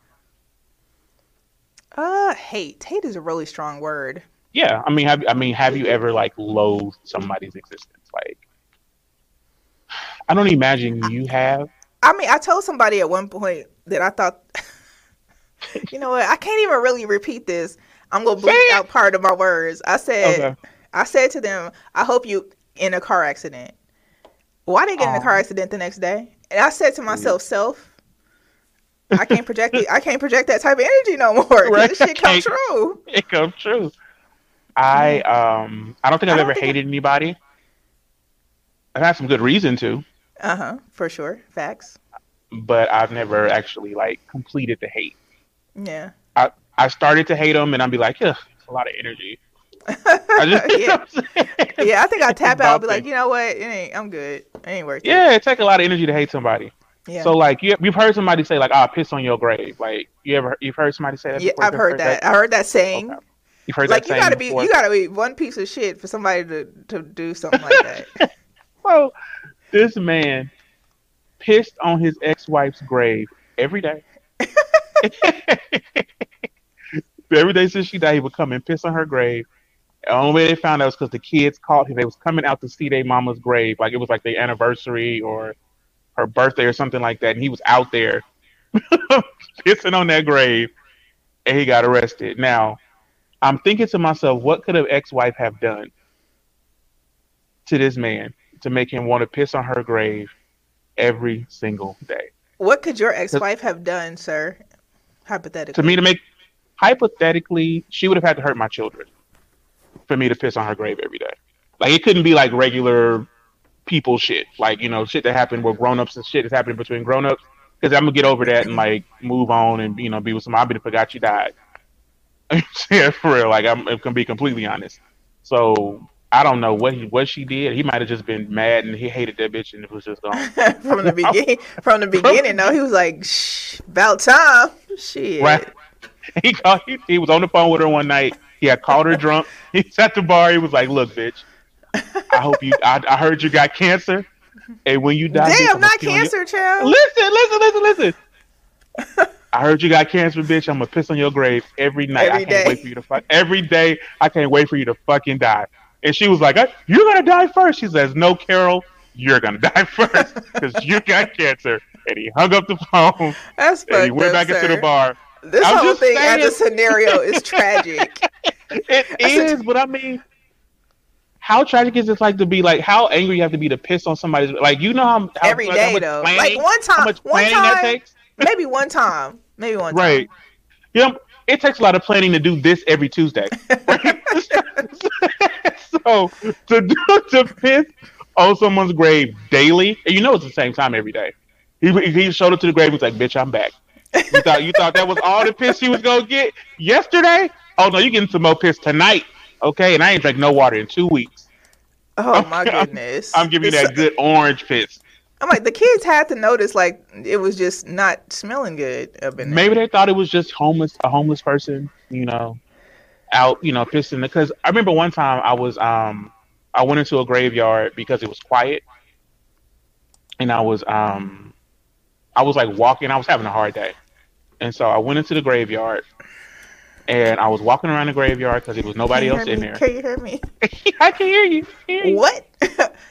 Hate is a really strong word. Yeah, I mean, have you ever like loathed somebody's existence? Like, I don't imagine you have. I mean, I told somebody at one point that I thought, you know what? I can't even really repeat this. I'm gonna bleep out part of my words. I said to them, I hope you in a car accident. Well, I didn't get in a car accident the next day, and I said to myself, self. I can't project that type of energy no more. Right. This shit come true. It come true. I don't think I've ever hated anybody. I've had some good reason to. For sure. Facts. But I've never actually like completed the hate. Yeah. I started to hate them, and I'd be like, ugh, it's a lot of energy. I think I tap out. I'll be like, you know what? I'm good. It ain't worth it. Yeah, it takes a lot of energy to hate somebody. Yeah. So like you've heard somebody say like, "I'll piss on your grave." Like you've heard somebody say that. Yeah, I've heard that. I heard that saying. Okay. You've heard that saying. Like you gotta be one piece of shit for somebody to do something like that. So this man pissed on his ex-wife's grave every day. Every day since she died, he would come and piss on her grave. The only way they found out was because the kids called him. They was coming out to see their mama's grave. Like it was like their anniversary or her birthday or something like that, and he was out there pissing on that grave, and he got arrested. Now, I'm thinking to myself, what could an ex-wife have done to this man to make him want to piss on her grave every single day? What could your ex-wife have done, sir? Hypothetically. Hypothetically, she would have had to hurt my children for me to piss on her grave every day. Like, it couldn't be like regular people shit, like, you know, shit that happened with grown-ups and shit is happening between grown-ups, because I'm gonna get over that and like move on and, you know, be with somebody. I'll be the forgot you died. Yeah, for real. Like, I'm gonna be completely honest. So I don't know what she did. He might have just been mad and he hated that bitch and it was just gone. From the beginning, he was like, shh, about time. Shit. Right. He was on the phone with her one night. He had called her drunk. He's at the bar. He was like, look, bitch. I heard you got cancer, and when you die, damn, bitch, not cancer, child. Listen. I heard you got cancer, bitch. I'm gonna piss on your grave every night. Every day, I can't wait for you to fucking die. And she was like, "You're gonna die first." She says, "No, Carol, you're gonna die first because you got cancer." And he hung up the phone. That's fucked up, and he went back into the bar. This whole thing as a scenario is tragic. It is, but I mean. How tragic is it like to be like? How angry you have to be to piss on somebody's like? You know how every day how though, planning, like one time that takes. maybe one time, right? You know, it takes a lot of planning to do this every Tuesday. Right? So to piss on someone's grave daily, and you know it's the same time every day. He showed up to the grave. He was like, "Bitch, I'm back." You thought that was all the piss you was gonna get yesterday? Oh no, you getting some more piss tonight. Okay, and I ain't drank no water in 2 weeks. Oh, okay, my goodness. I'm giving you that good orange piss. I'm like, the kids had to notice, like, it was just not smelling good up in there. Maybe they thought it was just a homeless person, you know, out, you know, pissing. Because I remember one time I went into a graveyard because it was quiet. And I was like walking. I was having a hard day. And so I went into the graveyard. And I was walking around the graveyard because there was nobody else in there. Can you hear me? I can hear you. What?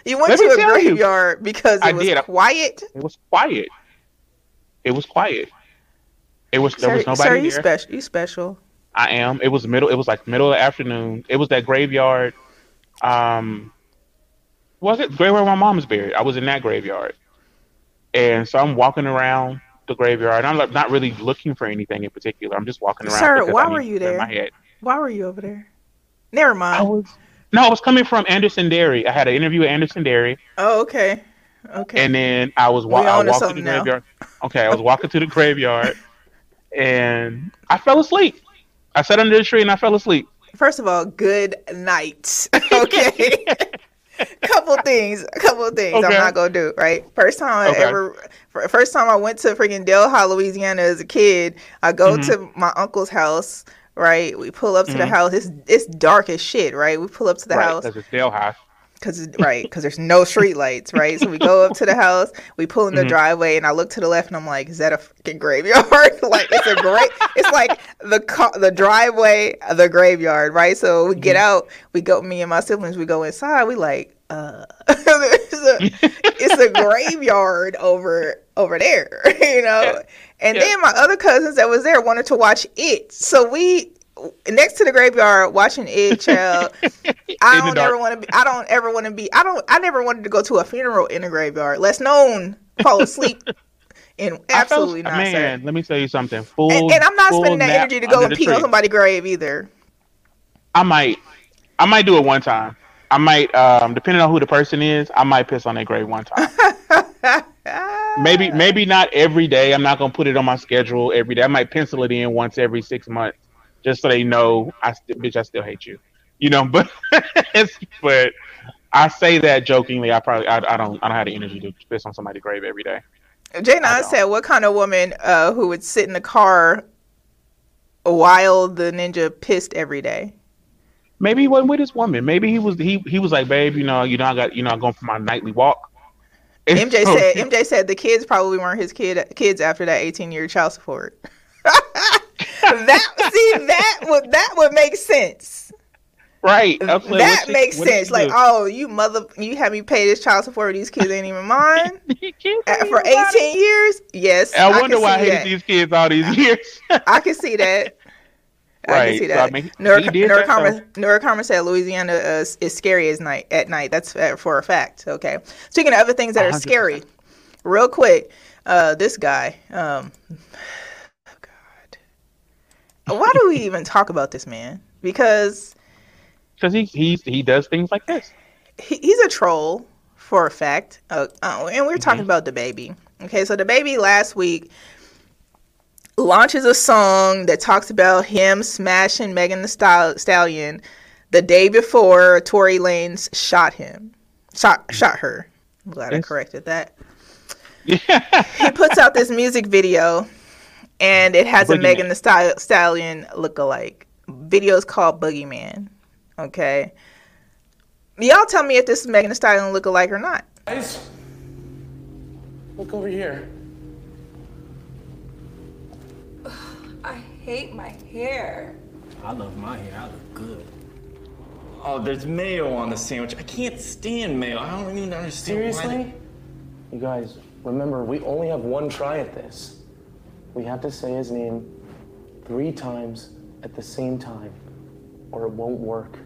You went to a graveyard because it was quiet? It was quiet. It was quiet. It was there was nobody there. Sir, you special. I am. It was middle. It was like middle of the afternoon. It was that graveyard. Was it graveyard where my mom's buried? I was in that graveyard, and so I'm walking around the graveyard. I'm not really looking for anything in particular. I'm just walking around. Sir, why were you there? My head. Why were you over there? Never mind. I was coming from Anderson Dairy. I had an interview at Anderson Dairy. Oh, okay. Okay. And then I walked to the graveyard. Okay, I was walking to the graveyard, and I fell asleep. I sat under the tree and I fell asleep. First of all, good night. Okay. Couple things okay. I'm not going to do, right? First time I went to freaking Delhi, Louisiana as a kid, I go to my uncle's house, right? We pull up to the house. It's dark as shit, right? We pull up to the house. Because it's Delhi. Because there's no street lights, right? So we go up to the house, we pull in the driveway, and I look to the left, and I'm like, "Is that a freaking graveyard?" Like it's like the driveway, the graveyard, right? So we get out, we go. Me and my siblings, we go inside. We like, it's a graveyard over there, you know. And then my other cousins that was there wanted to watch it, so we. Next to the graveyard watching Ed, child. I never wanted to go to a funeral in a graveyard. Less known fall asleep and absolutely not. Man, let me tell you something. And I'm not spending that energy to go and pee on somebody's grave either. I might do it one time. I might depending on who the person is, I might piss on their grave one time. Maybe not every day. I'm not gonna put it on my schedule every day. I might pencil it in once every 6 months. Just so they know, I still hate you, you know. But but I say that jokingly. I don't have the energy to piss on somebody's grave every day. J9 said, "What kind of woman who would sit in the car while the ninja pissed every day?" Maybe he wasn't with his woman. Maybe he was like, "Babe, I'm going for my nightly walk." MJ said the kids probably weren't his kids after that 18-year child support. That would make sense, right? Absolutely. That makes sense. Like, oh, you had me pay this child support. These kids ain't even mine for 18 years. Yes, I wonder why I hated these kids all these years. I can see that. Right. I can see that. Neurokarma said Louisiana is scary at night. That's for a fact. Okay. Speaking of other things that are 100%. Scary, real quick, this guy. Why do we even talk about this man? Because he does things like this. He's a troll for a fact. And we're talking about DaBaby. Okay, so DaBaby last week launches a song that talks about him smashing Megan Thee Stallion the day before Tory Lanez shot him. Shot her. I'm glad I corrected that. Yeah. He puts out this music video. And it has Boogeyman. A Megan Thee Stallion lookalike. Video's called Boogeyman. Okay. Y'all tell me if this is Megan Thee Stallion lookalike or not. Guys, look over here. Ugh, I hate my hair. I love my hair. I look good. Oh, there's mayo on the sandwich. I can't stand mayo. I don't even understand. Seriously? You guys, remember, we only have one try at this. We have to say his name 3 times at the same time, or it won't work.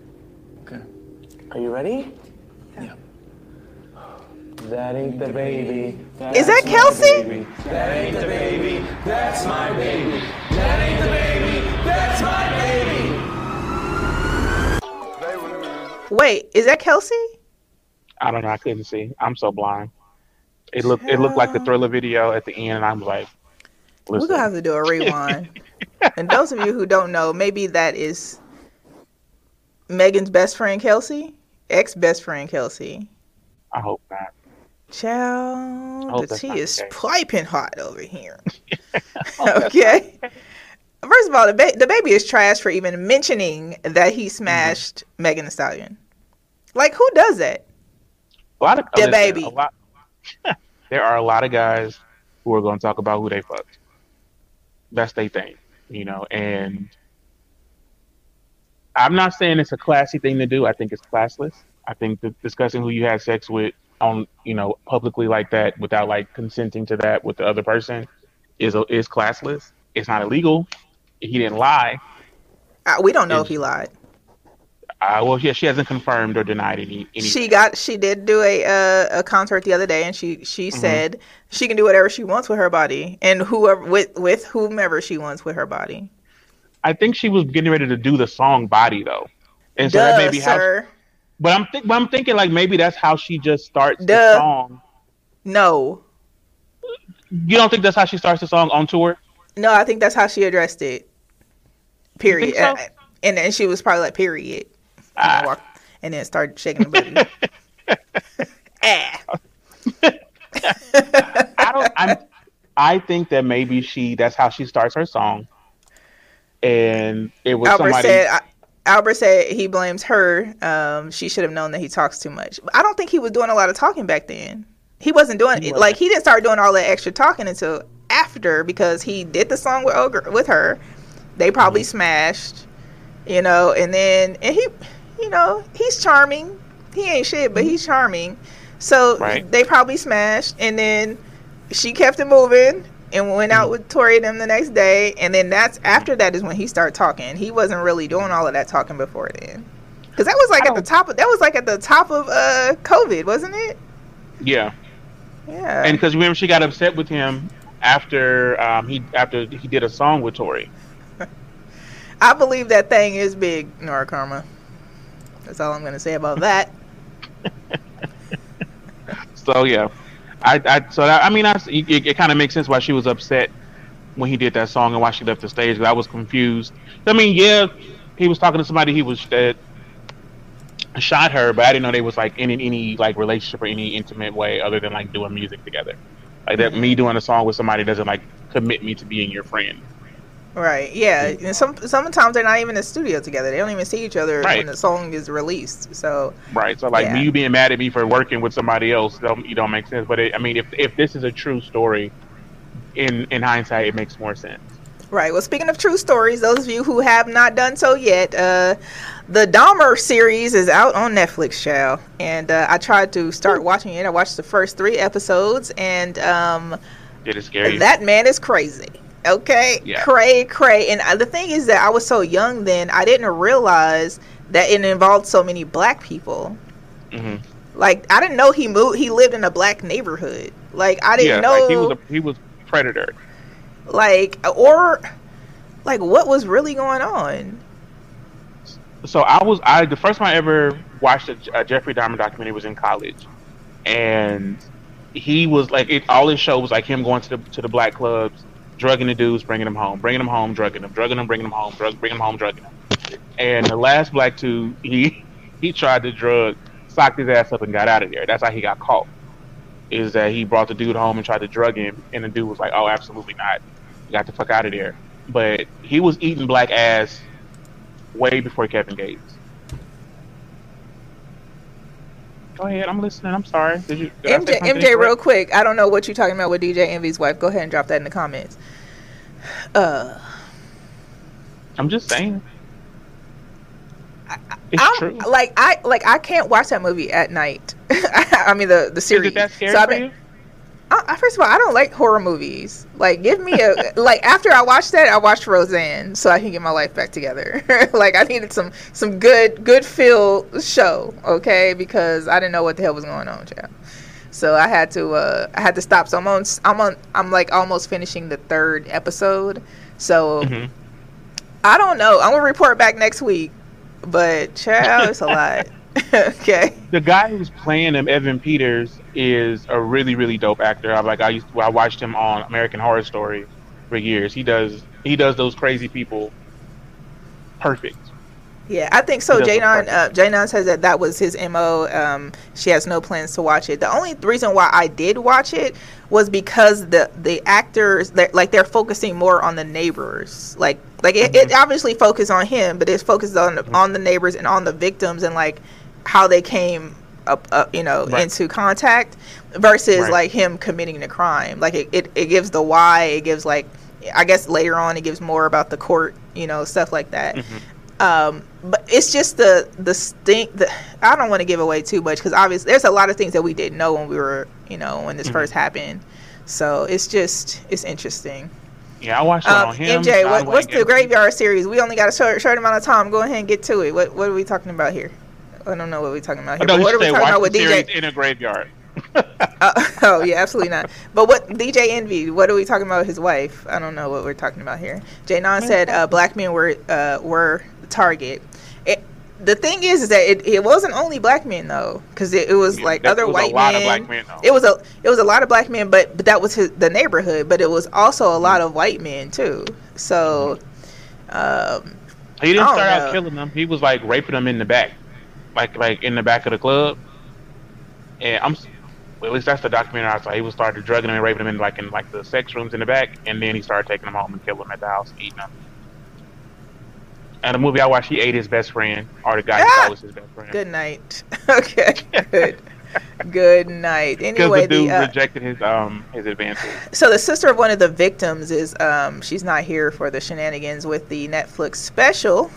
Okay. Are you ready? Yeah. That ain't the baby. Is that Kelsey? That ain't the baby. That's my baby. That ain't the baby. That's my baby. Wait, is that Kelsey? I don't know. I couldn't see. I'm so blind. It looked like the Thriller video at the end, and I'm like. We're going to have to do a rewind. And those of you who don't know, maybe that is Megan's best friend, Kelsey? Ex-best friend, Kelsey. I hope not. Child, the tea is piping hot over here. Okay. First of all, DaBaby is trash for even mentioning that he smashed Megan Thee Stallion. Like, who does that? DaBaby. There are a lot of guys who are going to talk about who they fucked. That's their thing, you know, and I'm not saying it's a classy thing to do. I think it's classless. I think that discussing who you had sex with on, you know, publicly like that without like consenting to that with the other person is classless. It's not illegal. He didn't lie. We don't know if he lied. Well, yeah, she hasn't confirmed or denied any. She did do a concert the other day, and she mm-hmm. said she can do whatever she wants with her body and whoever with whomever she wants with her body. I think she was getting ready to do the song "Body" though, and so that may be how. But I'm thinking like maybe that's how she just starts the song. No. You don't think that's how she starts the song on tour? No, I think that's how she addressed it. Period. So? And then she was probably like, "Period." And then start shaking the booty. I think that maybe that's how she starts her song. And it was Albert said he blames her. She should have known that he talks too much. I don't think he was doing a lot of talking back then. He wasn't doing it. Like, he didn't start doing all that extra talking until after, because he did the song with her. They probably mm-hmm. smashed, you know, and he, you know, he's charming. He ain't shit, but he's charming. So They probably smashed, and then she kept it moving and went out with Tory and them the next day. And then after that is when he started talking. He wasn't really doing all of that talking before then, because that was like at the top of COVID, wasn't it? Yeah. Yeah. And because remember, she got upset with him after he did a song with Tory. I believe that thing is big, Nora Karma. That's all I'm going to say about that. So, yeah. It kind of makes sense why she was upset when he did that song and why she left the stage, because I was confused. I mean, yeah, he was talking to somebody that shot her, but I didn't know they was like in any like relationship or any intimate way other than like doing music together. Like that, me doing a song with somebody doesn't like commit me to being your friend. Right, yeah, and sometimes they're not even in the studio together. They don't even see each other when the song is released. So you being mad at me for working with somebody else, you don't make sense. But if this is a true story, in hindsight, it makes more sense. Right. Well, speaking of true stories, those of you who have not done so yet, the Dahmer series is out on Netflix, y'all. And I tried to start watching it. I watched the first 3 episodes, and it is scary. That man is crazy. Okay, yeah. Cray. And the thing is that I was so young then, I didn't realize that it involved so many black people. Mm-hmm. Like, I didn't know he lived in a black neighborhood. Like, I didn't know. Like he was a predator. Like, or, like, what was really going on? So the first time I ever watched a Jeffrey Dahmer documentary was in college. And he was, like, all his show was, like, him going to the black clubs, drugging the dudes, bringing them home, drugging them, bringing them home, drugging them. And the last black dude he tried to drug, socked his ass up and got out of there. That's how he got caught, is that he brought the dude home and tried to drug him, and the dude was like, oh, absolutely not. Got the fuck out of there. But he was eating black ass way before Kevin Gates. Go ahead. I'm listening. I'm sorry. MJ, real quick. I don't know what you're talking about with DJ Envy's wife. Go ahead and drop that in the comments. I'm just saying. It's true. I can't watch that movie at night. I mean, the series. Is it that scary for you? First of all, I don't like horror movies. Like, give me a like. After I watched that, I watched Roseanne, so I can get my life back together. Like, I needed some good feel show, okay? Because I didn't know what the hell was going on, child. So I had to stop. So I'm like almost finishing the 3rd episode. So mm-hmm. I don't know. I'm gonna report back next week. But child, it's a lot. Okay. The guy who's playing him, Evan Peters, is a really, really dope actor. I watched him on American Horror Story for years. He does those crazy people perfect. Yeah, I think so. Jaynon says that was his MO. She has no plans to watch it. The only reason why I did watch it was because the actors, they're focusing more on the neighbors. Like mm-hmm. it obviously focused on him, but it's focused on the neighbors and on the victims and like how they came up into contact versus like him committing the crime. Like it gives the why. It gives, like, I guess later on it gives more about the court, you know, stuff like that. Mm-hmm. But it's just the stink. I don't want to give away too much because obviously there's a lot of things that we didn't know when we were, when this first happened. So it's interesting. Yeah, I watched it on him. MJ, what's the Graveyard series? We only got a short amount of time. Go ahead and get to it. What are we talking about here? I don't know what we're talking about here. What are we talking about with DJ in a graveyard? Oh yeah, absolutely not. But what DJ Envy? What are we talking about with his wife? I don't know what we're talking about here. Jaynon said black men were the target. The thing is that it wasn't only black men though, because it was like other white men. It was a lot of black men, but that was the neighborhood. But it was also a lot of white men too. So he didn't start out killing them. He was like raping them in the back, like in the back of the club. And at least that's the documentary I saw. He would start drugging them and raping them in the sex rooms in the back, and then he started taking them home and killing them at the house and eating them. And the movie I watched, he ate his best friend, or the guy who was his best friend. Good night. Okay. Good. Good night. Anyway, the dude rejected his advances. So the sister of one of the victims is she's not here for the shenanigans with the Netflix special.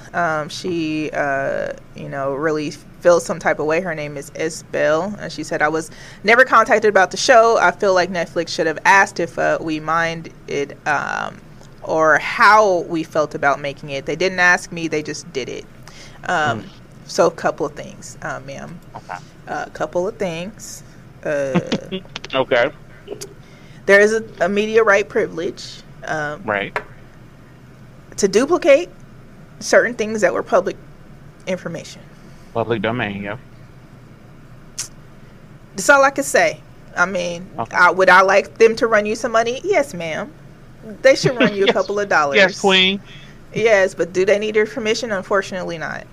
She really feels some type of way. Her name is Isbel, and she said, "I was never contacted about the show. I feel like Netflix should have asked if we minded or how we felt about making it. They didn't ask me. They just did it." So a couple of things, ma'am. Okay. Okay. There is a media right privilege. Right. To duplicate certain things that were public information. Public domain, yeah. That's all I can say. I mean, okay. Would I like them to run you some money? Yes, ma'am. They should run you a couple of dollars. Yes, queen. Yes, but do they need your permission? Unfortunately not.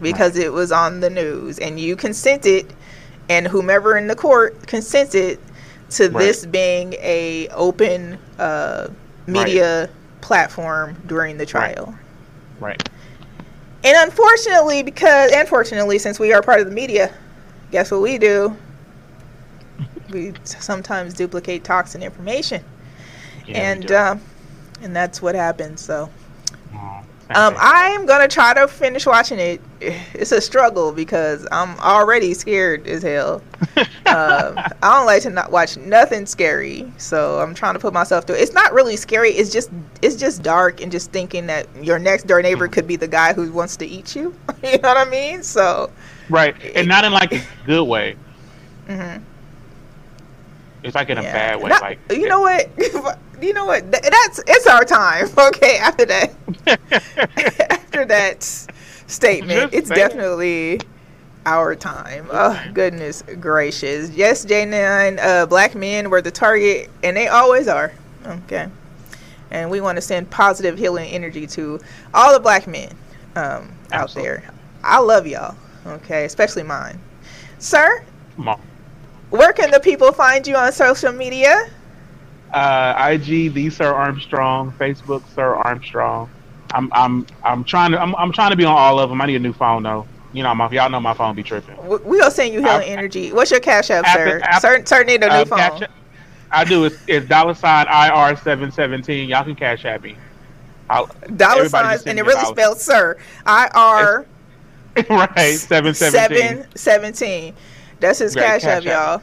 Because it was on the news and you consented, and whomever in the court consented to this being a open media platform during the trial. Right. And unfortunately, since we are part of the media, guess what we do? We sometimes duplicate toxic information. Yeah, and that's what happens. So I'm going to try to finish watching it. It's a struggle because I'm already scared as hell. I don't like to not watch nothing scary, so I'm trying to put myself through. It's not really scary. It's just dark, and just thinking that your next door neighbor could be the guy who wants to eat you. You know what I mean? So right, and not in like a good way. Mm-hmm. It's like in a bad way. You know what? It's our time. Okay, after that, after that statement, it's definitely our time. Oh, goodness gracious. Yes, J9, black men were the target, and they always are. Okay. And we want to send positive healing energy to all the black men out there. I love y'all. Okay, especially mine. Sir? Mom. Where can the people find you on social media? IG the Sir Armstrong, Facebook Sir Armstrong. I'm trying to be on all of them. I need a new phone though. Y'all know my phone be tripping. We gonna send you healing energy. What's your Cash App, sir? Sir need a new phone. I do. It's $IR717. Y'all can Cash App me. $, and it really spells Sir IR. Right. 717. That's his Cash App, y'all.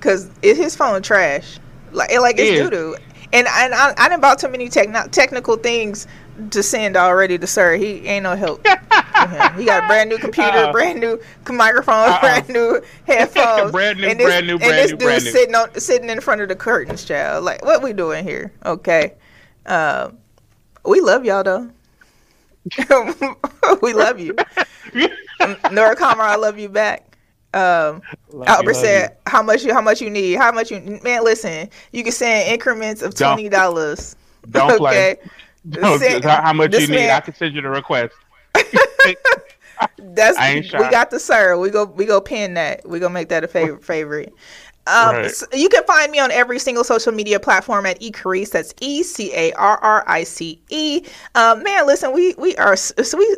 Cause his phone trash. Like it's doo doo, and I didn't bought too many technical things to send already to Sir. He ain't no help. He got a brand new computer, brand new microphone, brand new headphones, brand new. Sitting in front of the curtains, child. Like what we doing here? Okay, we love y'all though. We love you, Nora Kamara. I love you back. Albert said, "How much you need? How much you man? Listen, you can send increments of $20. Don't play. No, how much you need? I can send you the request. We got the Sir. We go pin that. We gonna make that a favorite. So you can find me on every single social media platform at eCarice. That's ECARRICE. Man, listen, we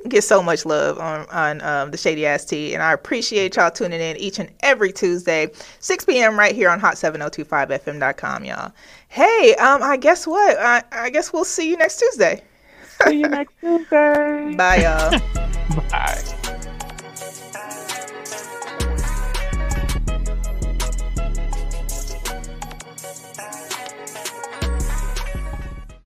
get so much love on the Shady Ass Tea, and I appreciate y'all tuning in each and every Tuesday, 6 p.m. right here on hot7025fm.com, y'all. Hey, I guess we'll see you next Tuesday. See you next Tuesday. Bye, y'all. Bye.